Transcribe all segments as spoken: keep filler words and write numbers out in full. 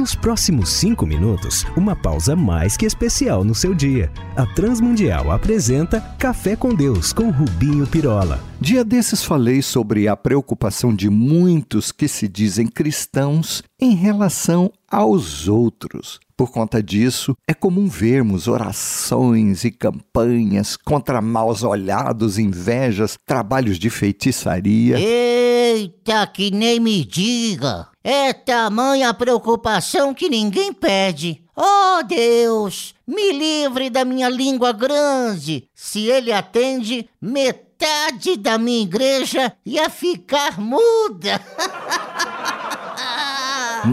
Nos próximos cinco minutos, uma pausa mais que especial no seu dia. A Transmundial apresenta Café com Deus, com Rubinho Pirola. Dia desses falei sobre a preocupação de muitos que se dizem cristãos em relação aos outros. Por conta disso, é comum vermos orações e campanhas contra maus olhados, invejas, trabalhos de feitiçaria. Eita, que nem me diga! É tamanha preocupação que ninguém pede. Oh, Deus, me livre da minha língua grande. Se ele atende, metade da minha igreja ia ficar muda.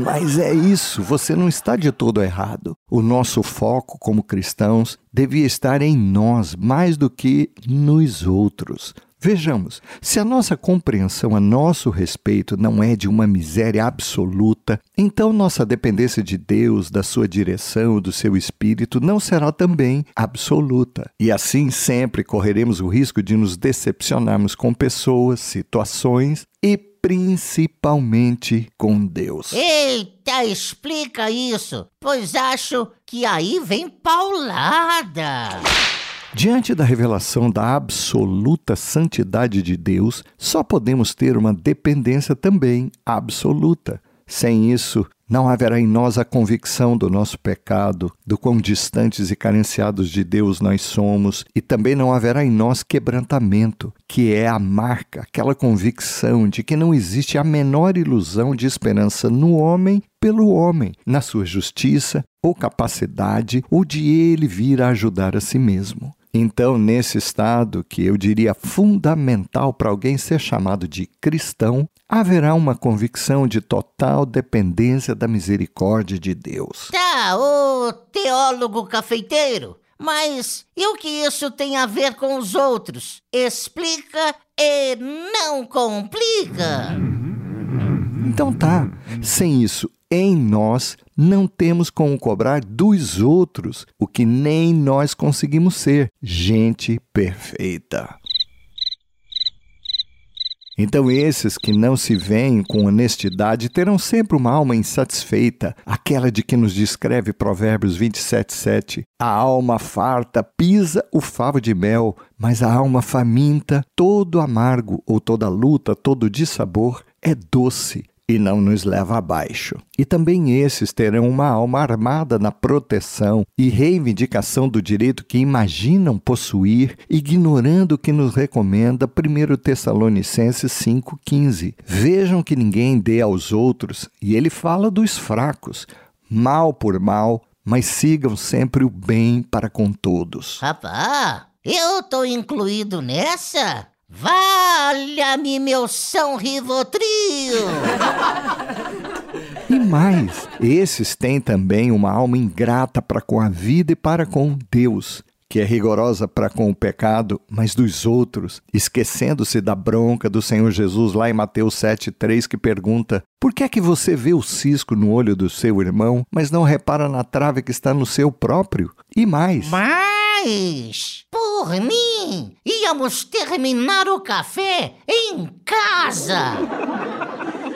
Mas é isso, você não está de todo errado. O nosso foco como cristãos devia estar em nós mais do que nos outros. Vejamos, se a nossa compreensão a nosso respeito não é de uma miséria absoluta, então nossa dependência de Deus, da sua direção, do seu espírito, não será também absoluta. E assim sempre correremos o risco de nos decepcionarmos com pessoas, situações e principalmente com Deus. Eita, explica isso, pois acho que aí vem paulada. Diante da revelação da absoluta santidade de Deus, só podemos ter uma dependência também absoluta. Sem isso, não haverá em nós a convicção do nosso pecado, do quão distantes e carenciados de Deus nós somos, e também não haverá em nós quebrantamento, que é a marca, aquela convicção de que não existe a menor ilusão de esperança no homem pelo homem, na sua justiça ou capacidade, ou de ele vir a ajudar a si mesmo. Então, nesse estado, que eu diria fundamental para alguém ser chamado de cristão, haverá uma convicção de total dependência da misericórdia de Deus. Tá, ô teólogo cafeiteiro, mas e o que isso tem a ver com os outros? Explica e não complica. Então tá, sem isso em nós, não temos como cobrar dos outros o que nem nós conseguimos ser, gente perfeita. Então esses que não se veem com honestidade terão sempre uma alma insatisfeita, aquela de que nos descreve Provérbios vinte e sete, sete. A alma farta pisa o favo de mel, mas a alma faminta, todo amargo ou toda luta, todo dissabor, é doce e não nos leva abaixo. E também esses terão uma alma armada na proteção e reivindicação do direito que imaginam possuir, ignorando o que nos recomenda primeiro Tessalonicenses cinco, quinze. Vejam que ninguém dê aos outros, e ele fala dos fracos, mal por mal, mas sigam sempre o bem para com todos. Rapaz, eu tô incluído nessa? Valha-me, meu São Rivotril! E mais, esses têm também uma alma ingrata para com a vida e para com Deus, que é rigorosa para com o pecado, mas dos outros, esquecendo-se da bronca do Senhor Jesus lá em Mateus sete, três, que pergunta: por que é que você vê o cisco no olho do seu irmão, mas não repara na trave que está no seu próprio? E mais... Mas... Por mim, íamos terminar o café em casa.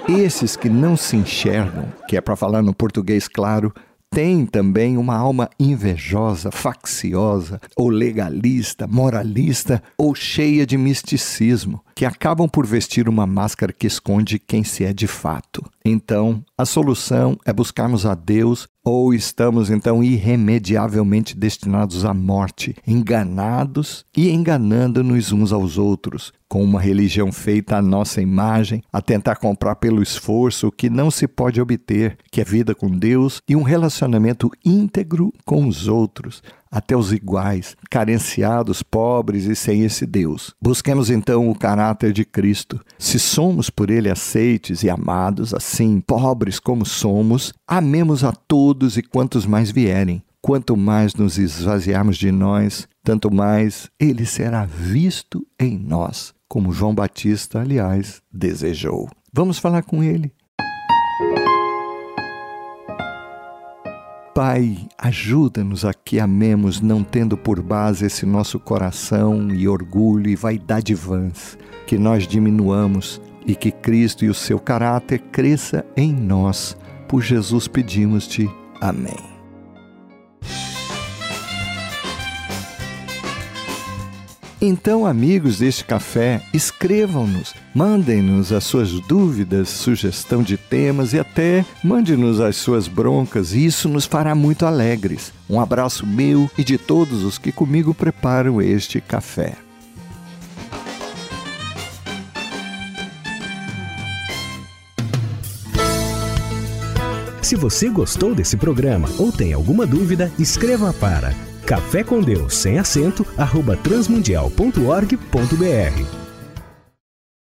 Esses que não se enxergam, que é para falar no português claro, têm também uma alma invejosa, facciosa, ou legalista, moralista, ou cheia de misticismo, que acabam por vestir uma máscara que esconde quem se é de fato. Então, a solução é buscarmos a Deus, ou estamos então irremediavelmente destinados à morte, enganados e enganando-nos uns aos outros, com uma religião feita à nossa imagem, a tentar comprar pelo esforço o que não se pode obter, que é vida com Deus e um relacionamento íntegro com os outros, até os iguais, carenciados, pobres e sem esse Deus. Busquemos então o caráter de Cristo. Se somos por Ele aceites e amados, assim, pobres como somos, amemos a todos e quantos mais vierem. Quanto mais nos esvaziarmos de nós, tanto mais Ele será visto em nós, como João Batista, aliás, desejou. Vamos falar com Ele. Pai, ajuda-nos a que amemos, não tendo por base esse nosso coração e orgulho e vaidade vãs, que nós diminuamos e que Cristo e o seu caráter cresça em nós, por Jesus pedimos-te. Amém. Então, amigos deste café, escrevam-nos, mandem-nos as suas dúvidas, sugestão de temas e até mande-nos as suas broncas, e isso nos fará muito alegres. Um abraço meu e de todos os que comigo preparam este café. Se você gostou desse programa ou tem alguma dúvida, escreva para Café com Deus, sem acento, arroba transmundial ponto org ponto br.